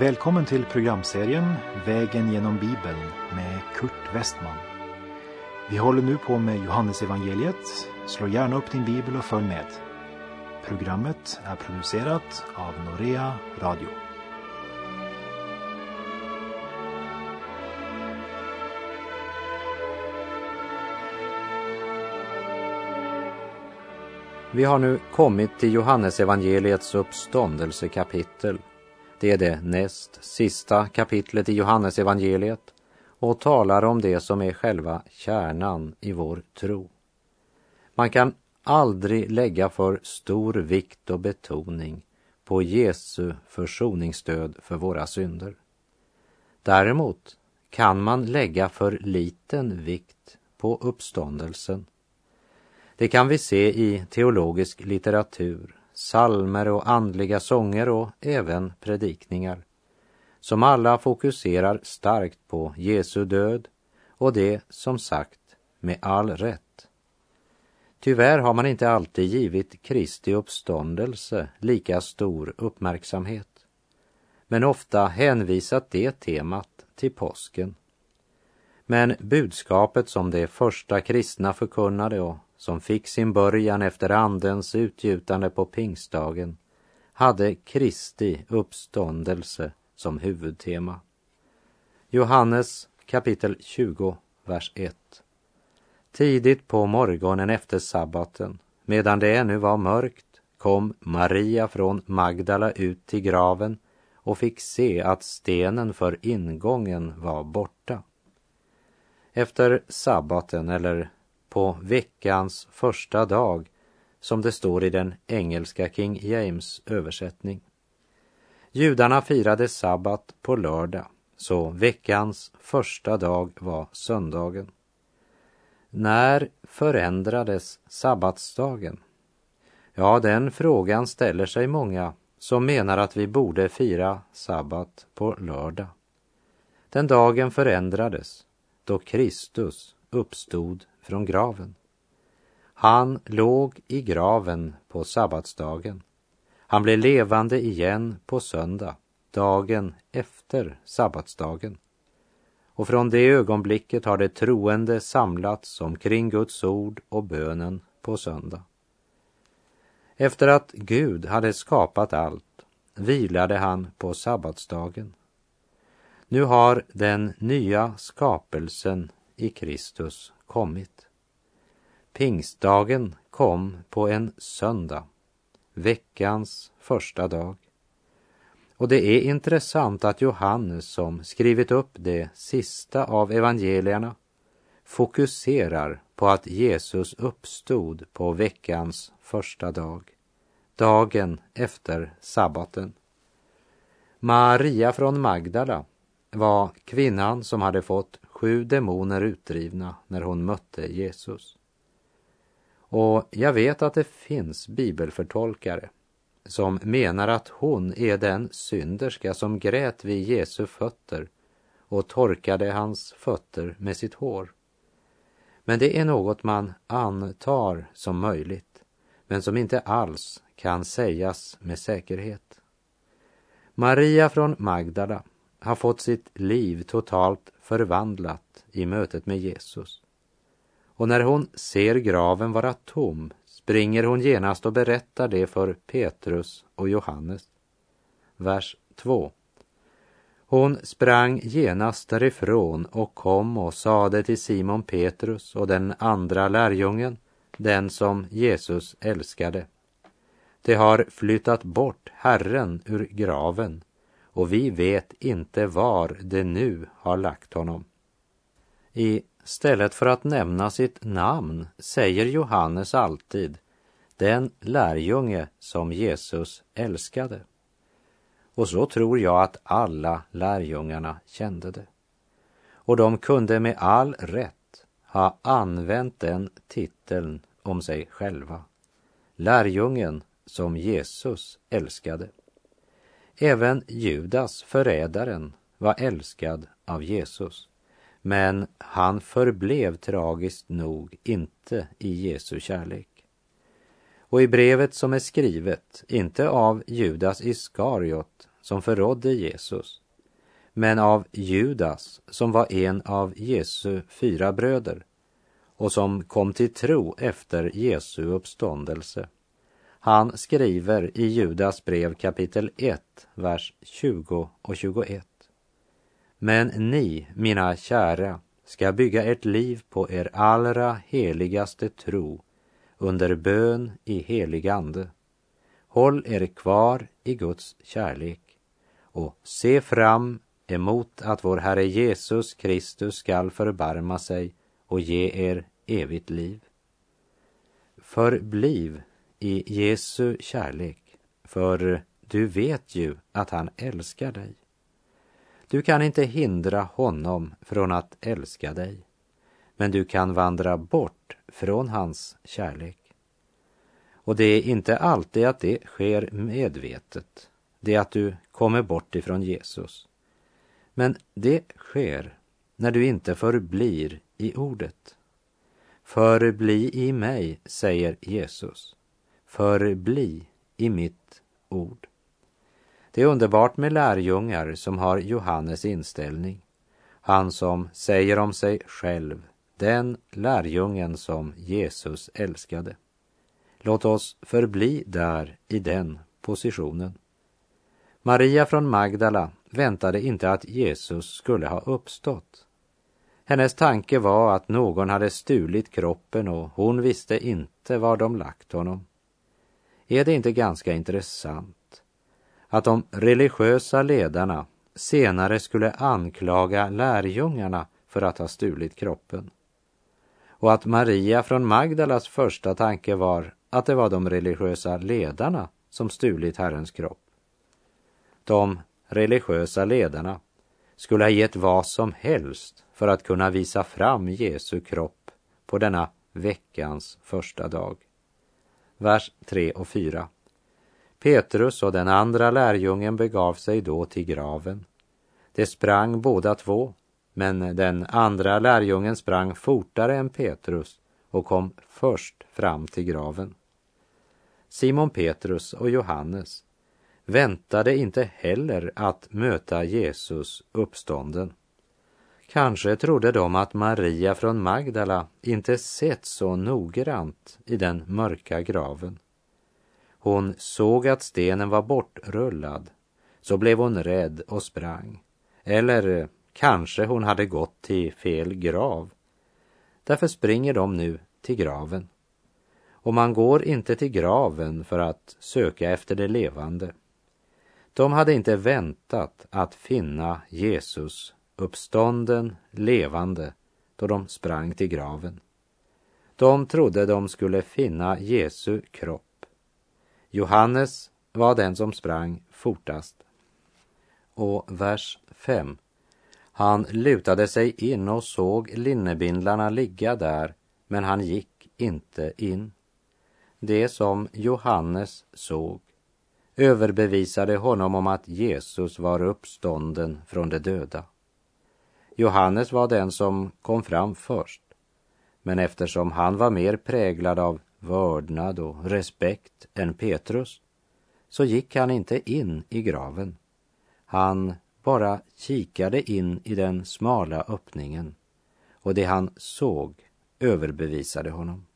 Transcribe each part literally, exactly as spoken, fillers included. Välkommen till programserien Vägen genom Bibeln med Kurt Westman. Vi håller nu på med Johannes evangeliet. Slå gärna upp din bibel och följ med. Programmet är producerat av Norrea Radio. Vi har nu kommit till Johannes evangeliets uppståndelsekapitel. Det är det näst sista kapitlet i Johannes evangeliet och talar om det som är själva kärnan i vår tro. Man kan aldrig lägga för stor vikt och betoning på Jesu försoningsdöd för våra synder. Däremot kan man lägga för liten vikt på uppståndelsen. Det kan vi se i teologisk litteratur, psalmer och andliga sånger och även predikningar, som alla fokuserar starkt på Jesu död, och det, som sagt, med all rätt. Tyvärr har man inte alltid givit Kristi uppståndelse lika stor uppmärksamhet, men ofta hänvisat det temat till påsken. Men budskapet som de första kristna förkunnade och som fick sin början efter andens utgjutande på pingstdagen, hade Kristi uppståndelse som huvudtema. Johannes kapitel tjugo, vers ett. Tidigt på morgonen efter sabbaten, medan det ännu var mörkt, kom Maria från Magdala ut till graven och fick se att stenen för ingången var borta. Efter sabbaten, eller på veckans första dag, som det står i den engelska King James översättning. Judarna firade sabbat på lördag, så veckans första dag var söndagen. När förändrades sabbatsdagen? Ja, den frågan ställer sig många som menar att vi borde fira sabbat på lördag. Den dagen förändrades då Kristus uppstod från graven. Han låg i graven på sabbatsdagen. Han blev levande igen på söndag, dagen efter sabbatsdagen. Och från det ögonblicket har det troende samlats omkring Guds ord och bönen på söndag. Efter att Gud hade skapat allt, vilade han på sabbatsdagen. Nu har den nya skapelsen i Kristus kommit. Pingstdagen kom på en söndag, veckans första dag. Och det är intressant att Johannes, som skrivit upp det sista av evangelierna, fokuserar på att Jesus uppstod på veckans första dag, dagen efter sabbaten. Maria från Magdala var kvinnan som hade fått sju demoner utdrivna när hon mötte Jesus. Och jag vet att det finns bibelförtolkare som menar att hon är den synderska som grät vid Jesu fötter och torkade hans fötter med sitt hår. Men det är något man antar som möjligt, men som inte alls kan sägas med säkerhet. Maria från Magdala har fått sitt liv totalt förvandlat i mötet med Jesus. Och när hon ser graven vara tom, springer hon genast och berättar det för Petrus och Johannes. Vers två. Hon sprang genast därifrån och kom och sade till Simon Petrus och den andra lärjungen, den som Jesus älskade: "Det har flyttat bort Herren ur graven, och vi vet inte var det nu har lagt honom." I stället för att nämna sitt namn säger Johannes alltid den lärjunge som Jesus älskade. Och så tror jag att alla lärjungarna kände det. Och de kunde med all rätt ha använt den titeln om sig själva: lärjungen som Jesus älskade. Även Judas, förrädaren, var älskad av Jesus, men han förblev tragiskt nog inte i Jesu kärlek. Och i brevet som är skrivet, inte av Judas Iskariot, som förrådde Jesus, men av Judas, som var en av Jesu fyra bröder och som kom till tro efter Jesu uppståndelse. Han skriver i Judas brev kapitel ett, vers tjugo och tjugoett. Men ni, mina kära, ska bygga ert liv på er allra heligaste tro under bön i helig ande. Håll er kvar i Guds kärlek och se fram emot att vår Herre Jesus Kristus skall förbarma sig och ge er evigt liv. Förbliv i Jesu kärlek, för du vet ju att han älskar dig. Du kan inte hindra honom från att älska dig, men du kan vandra bort från hans kärlek. Och det är inte alltid att det sker medvetet, det är att du kommer bort ifrån Jesus. Men det sker när du inte förblir i ordet. Förbli i mig, säger Jesus. Förbli i mitt ord. Det är underbart med lärjungar som har Johannes inställning. Han som säger om sig själv, den lärjungen som Jesus älskade. Låt oss förbli där i den positionen. Maria från Magdala väntade inte att Jesus skulle ha uppstått. Hennes tanke var att någon hade stulit kroppen och hon visste inte var de lagt honom. Är det inte ganska intressant att de religiösa ledarna senare skulle anklaga lärjungarna för att ha stulit kroppen? Och att Maria från Magdalas första tanke var att det var de religiösa ledarna som stulit Herrens kropp. De religiösa ledarna skulle ha gett vad som helst för att kunna visa fram Jesu kropp på denna veckans första dag. Vers tre och fyra. Petrus och den andra lärjungen begav sig då till graven. De sprang båda två, men den andra lärjungen sprang fortare än Petrus och kom först fram till graven. Simon Petrus och Johannes väntade inte heller att möta Jesus uppstånden. Kanske trodde de att Maria från Magdala inte sett så noggrant i den mörka graven. Hon såg att stenen var bortrullad, så blev hon rädd och sprang. Eller kanske hon hade gått till fel grav. Därför springer de nu till graven. Och man går inte till graven för att söka efter det levande. De hade inte väntat att finna Jesus uppstånden levande då de sprang till graven. De trodde de skulle finna Jesu kropp. Johannes var den som sprang fortast. Och vers fem. Han lutade sig in och såg linnebindlarna ligga där, men han gick inte in. Det som Johannes såg överbevisade honom om att Jesus var uppstånden från de döda. Johannes var den som kom fram först, men eftersom han var mer präglad av vördnad och respekt än Petrus, så gick han inte in i graven. Han bara kikade in i den smala öppningen, och det han såg överbevisade honom.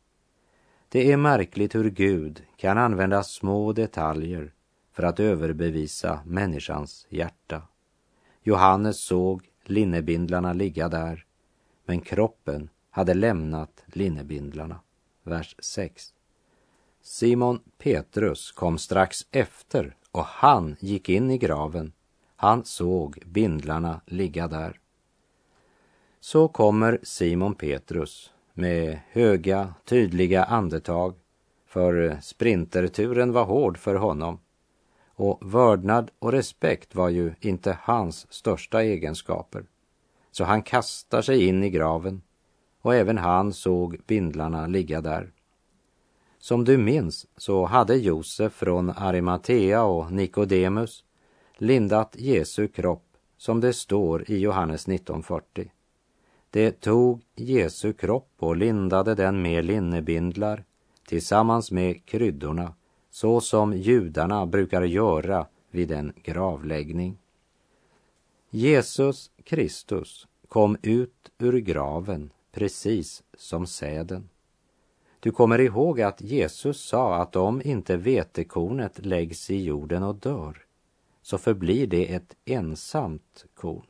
Det är märkligt hur Gud kan använda små detaljer för att överbevisa människans hjärta. Johannes såg linnebindlarna ligga där, men kroppen hade lämnat linnebindlarna. Vers sex. Simon Petrus kom strax efter och han gick in i graven. Han såg bindlarna ligga där. Så kommer Simon Petrus med höga, tydliga andetag, för sprinterturen var hård för honom. Och vördnad och respekt var ju inte hans största egenskaper. Så han kastar sig in i graven, och även han såg bindlarna ligga där. Som du minns så hade Josef från Arimatea och Nikodemus lindat Jesu kropp, som det står i Johannes nitton fyrtio. Det tog Jesu kropp och lindade den med linnebindlar tillsammans med kryddorna, så som judarna brukar göra vid en gravläggning. Jesus Kristus kom ut ur graven precis som säden. Du kommer ihåg att Jesus sa att om inte vetekornet läggs i jorden och dör, så förblir det ett ensamt korn.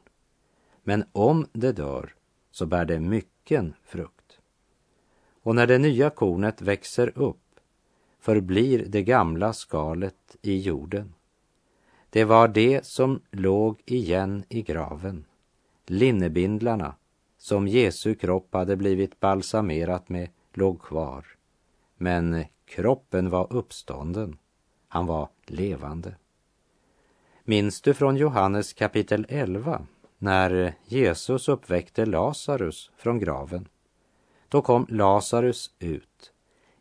Men om det dör, så bär det mycken frukt. Och när det nya kornet växer upp, förblir det gamla skalet i jorden. Det var det som låg igen i graven, linnebindlarna som Jesu kropp hade blivit balsamerat med låg kvar, men kroppen var uppstånden, han var levande. Minns du från Johannes kapitel elva, när Jesus uppväckte Lazarus från graven? Då kom Lazarus ut,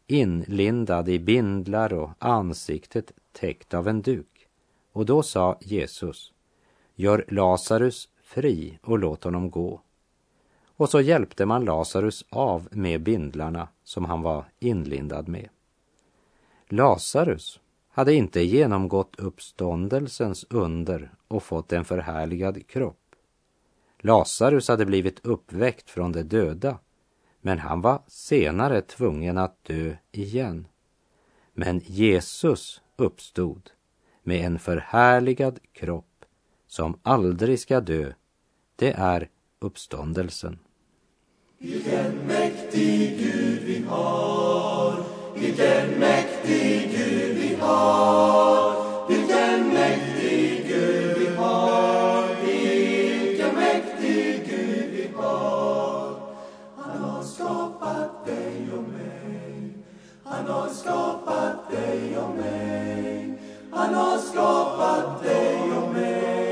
inlindad i bindlar och ansiktet täckt av en duk. Och då sa Jesus, gör Lazarus fri och låt honom gå. Och så hjälpte man Lazarus av med bindlarna som han var inlindad med. Lazarus hade inte genomgått uppståndelsens under och fått en förhärligad kropp. Lazarus hade blivit uppväckt från de döda, men han var senare tvungen att dö igen. Men Jesus uppstod med en förhärligad kropp som aldrig ska dö. Det är uppståndelsen. Vilken mäktig Gud vi har, vilken mäktig Gud vi har, vilken mäktig Gud vi har, vilken mäktig Gud vi har. Han har skapat dig och mig, han har skapat dig och mig, han har skapat dig och mig,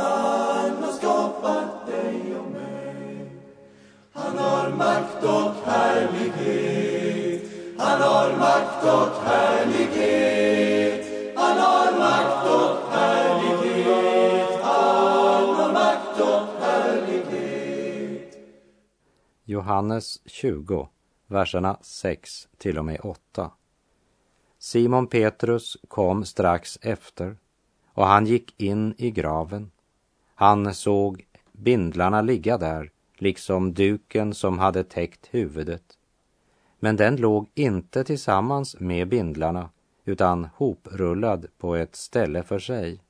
han har skapat dig och mig. Han har makt och härlighet, han har makt och härlighet, han har makt och härlighet, han har makt och härlighet. Johannes tjugo, verserna sex till och med åtta. Simon Petrus kom strax efter, och han gick in i graven. Han såg bindlarna ligga där, liksom duken som hade täckt huvudet. Men den låg inte tillsammans med bindlarna, utan hoprullad på ett ställe för sig.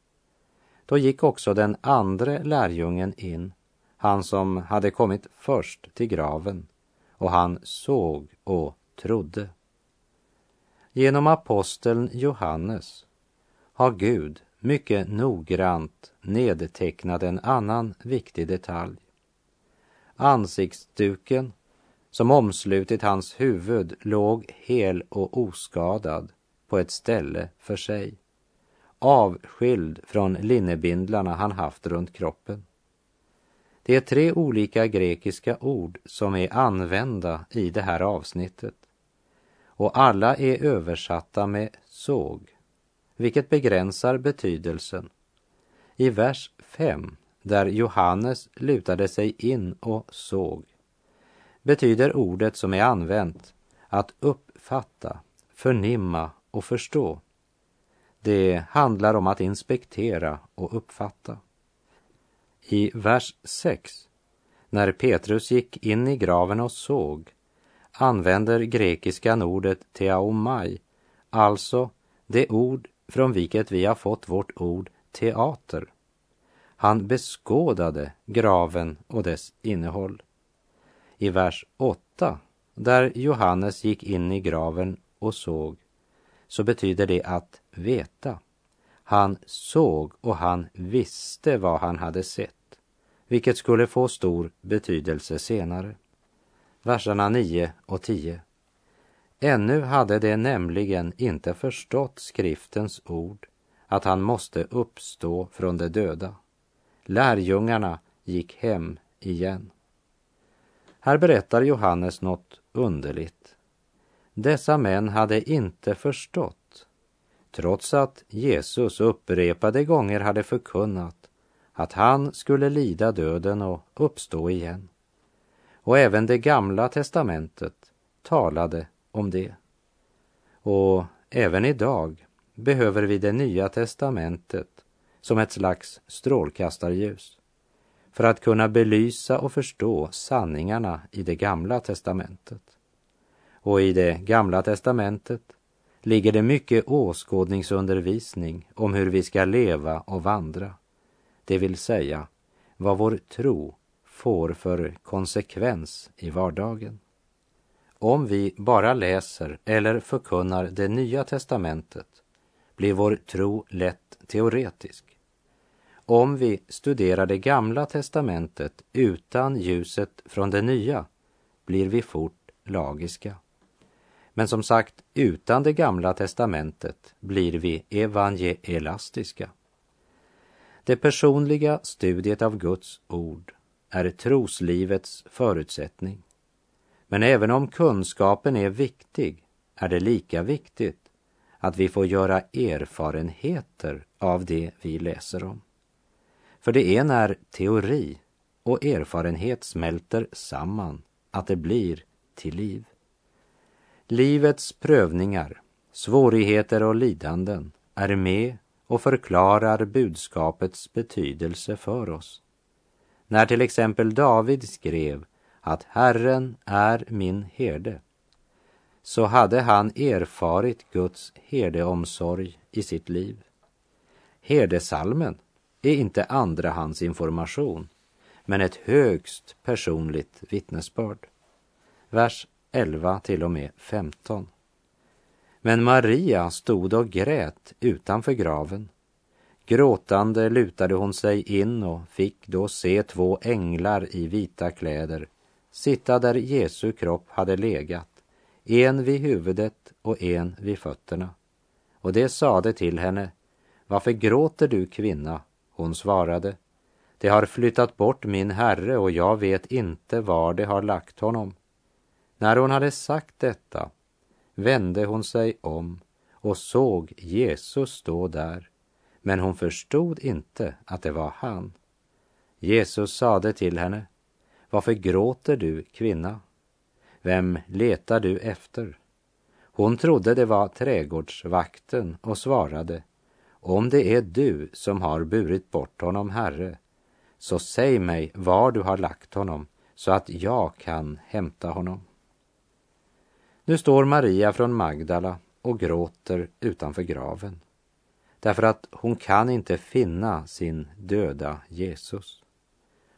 Då gick också den andre lärjungen in, han som hade kommit först till graven, och han såg och trodde. Genom aposteln Johannes har Gud mycket noggrant nedtecknat en annan viktig detalj. Ansiktsduken som omslutit hans huvud låg hel och oskadad på ett ställe för sig, avskild från linnebindlarna han haft runt kroppen. Det är tre olika grekiska ord som är använda i det här avsnittet. Och alla är översatta med såg, vilket begränsar betydelsen. I vers fem, där Johannes lutade sig in och såg, betyder ordet som är använt att uppfatta, förnimma och förstå. Det handlar om att inspektera och uppfatta. I vers sex, när Petrus gick in i graven och såg, använder grekiskan ordet teaomai, alltså det ord från vilket vi har fått vårt ord teater. Han beskådade graven och dess innehåll. I vers åtta, där Johannes gick in i graven och såg, så betyder det att veta. Han såg och han visste vad han hade sett, vilket skulle få stor betydelse senare. Verserna nio och tio. Ännu hade det nämligen inte förstått skriftens ord att han måste uppstå från de döda. Lärjungarna gick hem igen. Här berättar Johannes något underligt. Dessa män hade inte förstått, trots att Jesus upprepade gånger hade förkunnat att han skulle lida döden och uppstå igen. Och även det gamla testamentet talade om det. Och även idag behöver vi det nya testamentet som ett slags strålkastarljus för att kunna belysa och förstå sanningarna i det gamla testamentet. Och i det gamla testamentet ligger det mycket åskådningsundervisning om hur vi ska leva och vandra, det vill säga vad vår tro får för konsekvens i vardagen. Om vi bara läser eller förkunnar det nya testamentet blir vår tro lätt teoretisk. Om vi studerar det gamla testamentet utan ljuset från det nya blir vi fort lagiska. Men som sagt, utan det gamla testamentet blir vi evangelistiska. Det personliga studiet av Guds ord är troslivets förutsättning. Men även om kunskapen är viktig, är det lika viktigt att vi får göra erfarenheter av det vi läser om. För det är när teori och erfarenhet smälter samman att det blir till liv. Livets prövningar, svårigheter och lidanden är med och förklarar budskapets betydelse för oss. När till exempel David skrev att Herren är min herde, så hade han erfarit Guds herdeomsorg i sitt liv. Herdesalmen är inte andrahandsinformation, men ett högst personligt vittnesbörd. Vers elva till och med femton. Men Maria stod och grät utanför graven. Gråtande lutade hon sig in och fick då se två änglar i vita kläder sitta där Jesu kropp hade legat, en vid huvudet och en vid fötterna. Och det sade till henne: varför gråter du, kvinna? Hon svarade: det har flyttat bort min herre, och jag vet inte var det har lagt honom. När hon hade sagt detta vände hon sig om och såg Jesus stå där, men hon förstod inte att det var han. Jesus sade till henne: varför gråter du, kvinna? Vem letar du efter? Hon trodde det var trädgårdsvakten och svarade: om det är du som har burit bort honom, Herre, så säg mig var du har lagt honom, så att jag kan hämta honom. Nu står Maria från Magdala och gråter utanför graven, därför att hon kan inte finna sin döda Jesus.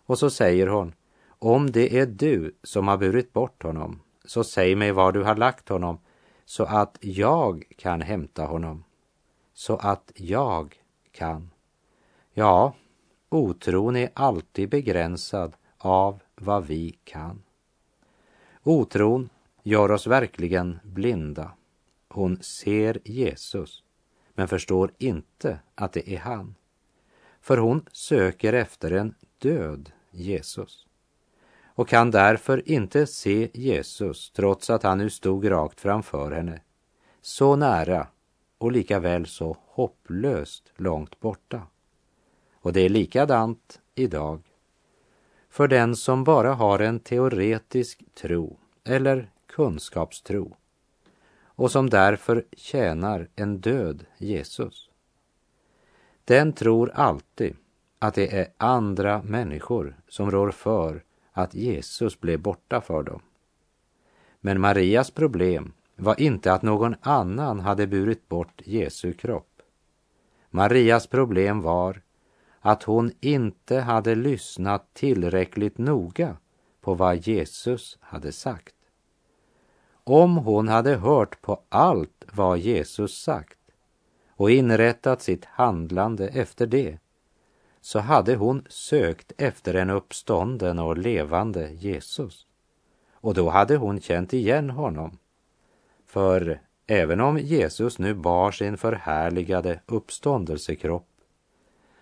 Och så säger hon: om det är du som har burit bort honom, så säg mig var du har lagt honom, så att jag kan hämta honom. Så att jag kan. Ja, otron är alltid begränsad av vad vi kan. Otron gör oss verkligen blinda. Hon ser Jesus, men förstår inte att det är han. För hon söker efter en död Jesus och kan därför inte se Jesus, trots att han nu stod rakt framför henne, så nära och lika väl så hopplöst långt borta. Och det är likadant idag. För den som bara har en teoretisk tro eller kunskapstro och som därför tjänar en död Jesus, den tror alltid att det är andra människor som rår för att Jesus blev borta för dem. Men Marias problem var inte att någon annan hade burit bort Jesu kropp. Marias problem var att hon inte hade lyssnat tillräckligt noga på vad Jesus hade sagt. Om hon hade hört på allt vad Jesus sagt och inrättat sitt handlande efter det, så hade hon sökt efter en uppstånden och levande Jesus. Och då hade hon känt igen honom. För även om Jesus nu bar sin förhärligade uppståndelsekropp,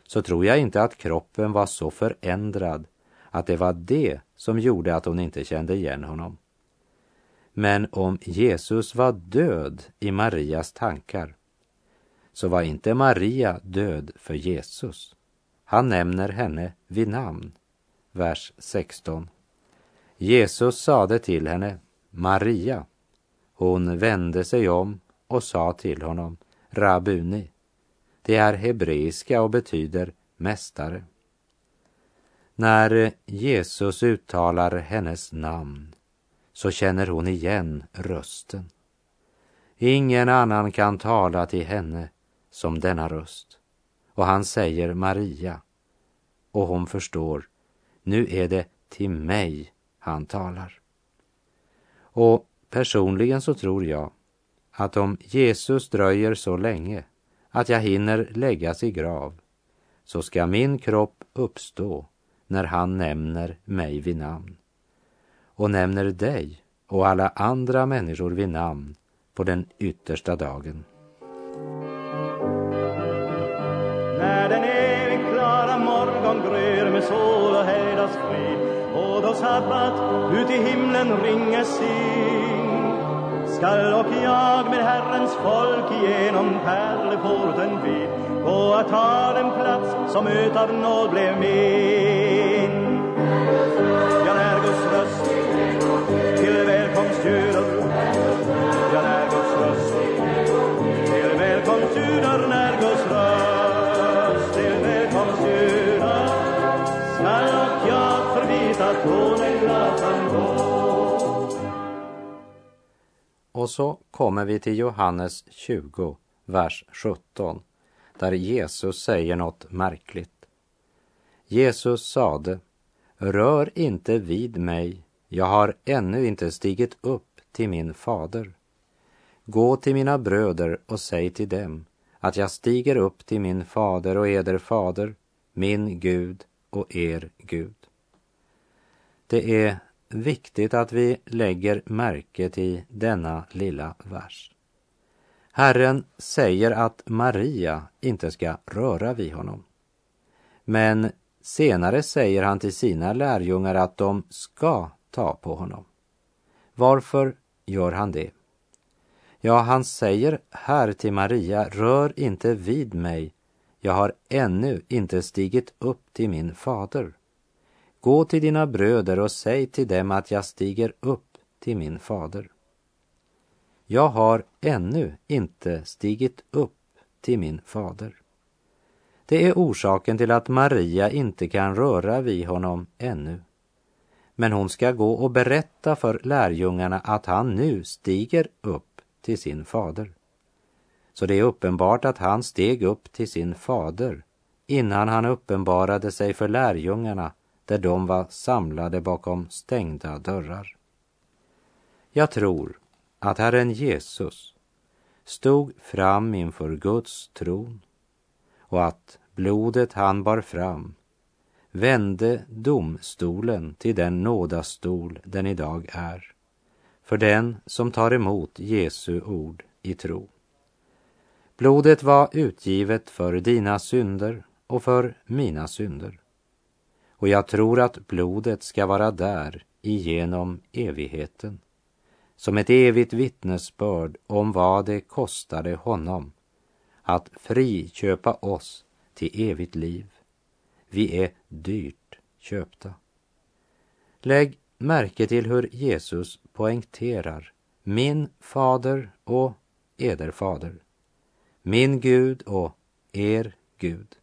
så tror jag inte att kroppen var så förändrad att det var det som gjorde att hon inte kände igen honom. Men om Jesus var död i Marias tankar, så var inte Maria död för Jesus. Han nämner henne vid namn. Vers sexton. Jesus sade till henne: Maria. Hon vände sig om och sa till honom: Rabuni. Det är hebreiska och betyder mästare. När Jesus uttalar hennes namn så känner hon igen rösten. Ingen annan kan tala till henne som denna röst. Och han säger Maria, och hon förstår, nu är det till mig han talar. Och personligen så tror jag att om Jesus dröjer så länge att jag hinner läggas i grav, så ska min kropp uppstå när han nämner mig vid namn. Och nämner dig och alla andra människor vid namn på den yttersta dagen. När den evigklara morgon grör med sol och hejdas fred, och då sabbat ut i himlen ringer sig, skall och jag med Herrens folk igenom pärleporten vid, och att ta den plats som utav nåd blev min. Jag är Guds röst till välkomstljud, jag är Guds röst till välkomstljud, jag är Guds röst till välkomstljud, skall och jag förvita tonen glatan gå. Och så kommer vi till Johannes tjugo, vers sjutton, där Jesus säger något märkligt. Jesus sade, rör inte vid mig, jag har ännu inte stigit upp till min fader. Gå till mina bröder och säg till dem att jag stiger upp till min fader och eder fader, min Gud och er Gud. Det är viktigt att vi lägger märke till denna lilla vers. Herren säger att Maria inte ska röra vid honom. Men senare säger han till sina lärjungar att de ska ta på honom. Varför gör han det? Ja, han säger här till Maria, rör inte vid mig. Jag har ännu inte stigit upp till min fader. Gå till dina bröder och säg till dem att jag stiger upp till min fader. Jag har ännu inte stigit upp till min fader. Det är orsaken till att Maria inte kan röra vid honom ännu. Men hon ska gå och berätta för lärjungarna att han nu stiger upp till sin fader. Så det är uppenbart att han steg upp till sin fader innan han uppenbarade sig för lärjungarna, där de var samlade bakom stängda dörrar. Jag tror att Herren Jesus stod fram inför Guds tron och att blodet han bar fram vände domstolen till den nådastol den idag är för den som tar emot Jesu ord i tro. Blodet var utgivet för dina synder och för mina synder. Och jag tror att blodet ska vara där igenom evigheten, som ett evigt vittnesbörd om vad det kostade honom att friköpa oss till evigt liv. Vi är dyrt köpta. Lägg märke till hur Jesus poängterar min fader och eder fader, min Gud och er Gud.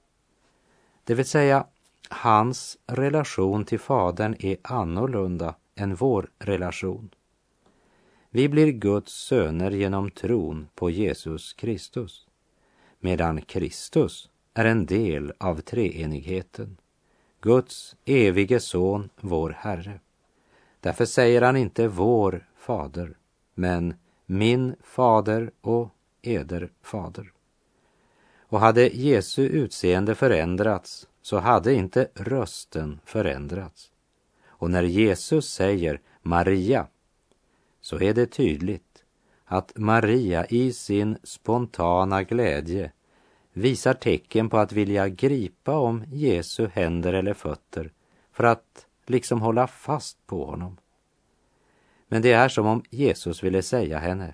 Det vill säga, hans relation till fadern är annorlunda än vår relation. Vi blir Guds söner genom tron på Jesus Kristus, medan Kristus är en del av treenigheten, Guds evige son, vår Herre. Därför säger han inte vår fader, men min fader och eder fader. Och hade Jesu utseende förändrats, så hade inte rösten förändrats. Och när Jesus säger Maria, så är det tydligt att Maria i sin spontana glädje visar tecken på att vilja gripa om Jesu händer eller fötter för att liksom hålla fast på honom. Men det är som om Jesus ville säga henne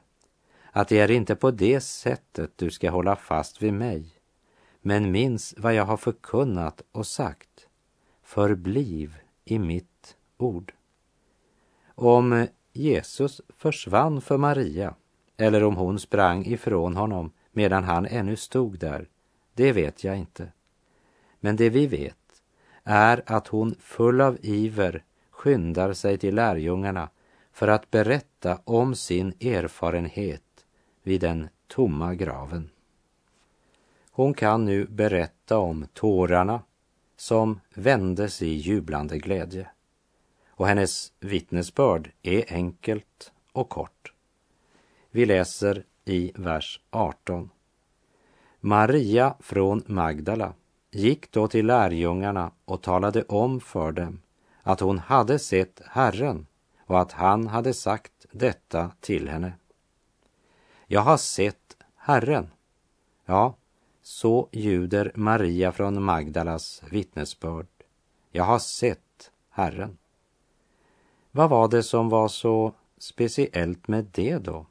att det är inte på det sättet du ska hålla fast vid mig. Men minns vad jag har förkunnat och sagt, förbliv i mitt ord. Om Jesus försvann för Maria, eller om hon sprang ifrån honom medan han ännu stod där, det vet jag inte. Men det vi vet är att hon full av iver skyndar sig till lärjungarna för att berätta om sin erfarenhet vid den tomma graven. Hon kan nu berätta om tårarna som vändes i jublande glädje. Och hennes vittnesbörd är enkelt och kort. Vi läser i vers arton. Maria från Magdala gick då till lärjungarna och talade om för dem att hon hade sett Herren och att han hade sagt detta till henne. Jag har sett Herren. Ja, så ljuder Maria från Magdalas vittnesbörd. Jag har sett Herren. Vad var det som var så speciellt med det då?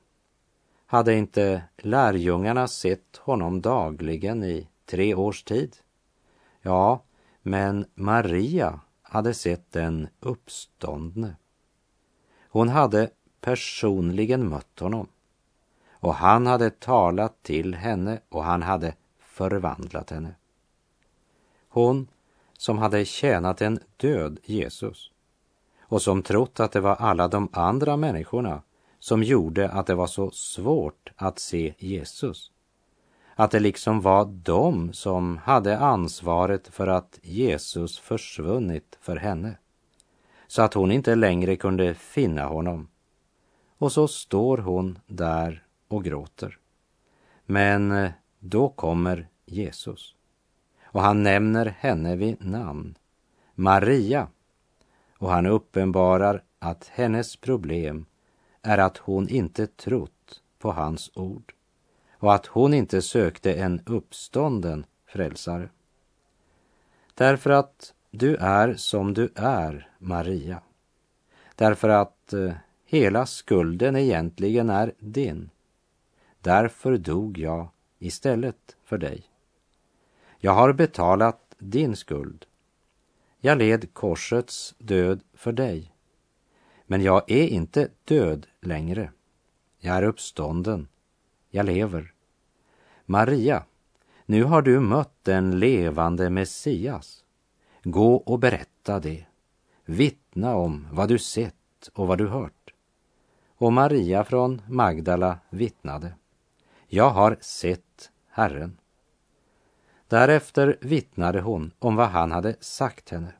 Hade inte lärjungarna sett honom dagligen i tre års tid? Ja, men Maria hade sett den uppståndne. Hon hade personligen mött honom. Och han hade talat till henne och han hade förvandlat henne. Hon som hade tjänat en död Jesus och som trott att det var alla de andra människorna som gjorde att det var så svårt att se Jesus. Att det liksom var de som hade ansvaret för att Jesus försvunnit för henne. Så att hon inte längre kunde finna honom. Och så står hon där och gråter. Men då kommer Jesus. Och han nämner henne vid namn. Maria. Och han uppenbarar att hennes problem är att hon inte trott på hans ord och att hon inte sökte en uppstånden frälsare. Därför att du är som du är, Maria. Därför att hela skulden egentligen är din. Därför dog jag istället för dig. Jag har betalat din skuld. Jag led korsets död för dig. Men jag är inte död längre. Jag är uppstånden. Jag lever. Maria, nu har du mött den levande Messias. Gå och berätta det. Vittna om vad du sett och vad du hört. Och Maria från Magdala vittnade. Jag har sett Herren. Därefter vittnade hon om vad han hade sagt henne.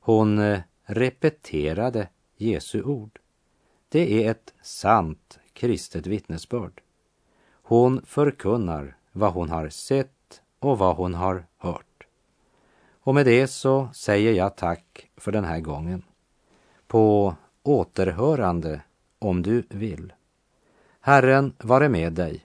Hon repeterade Jesu ord. Det är ett sant kristet vittnesbörd. Hon förkunnar vad hon har sett och vad hon har hört. Och med det så säger jag tack för den här gången. På återhörande om du vill. Herren vare med dig.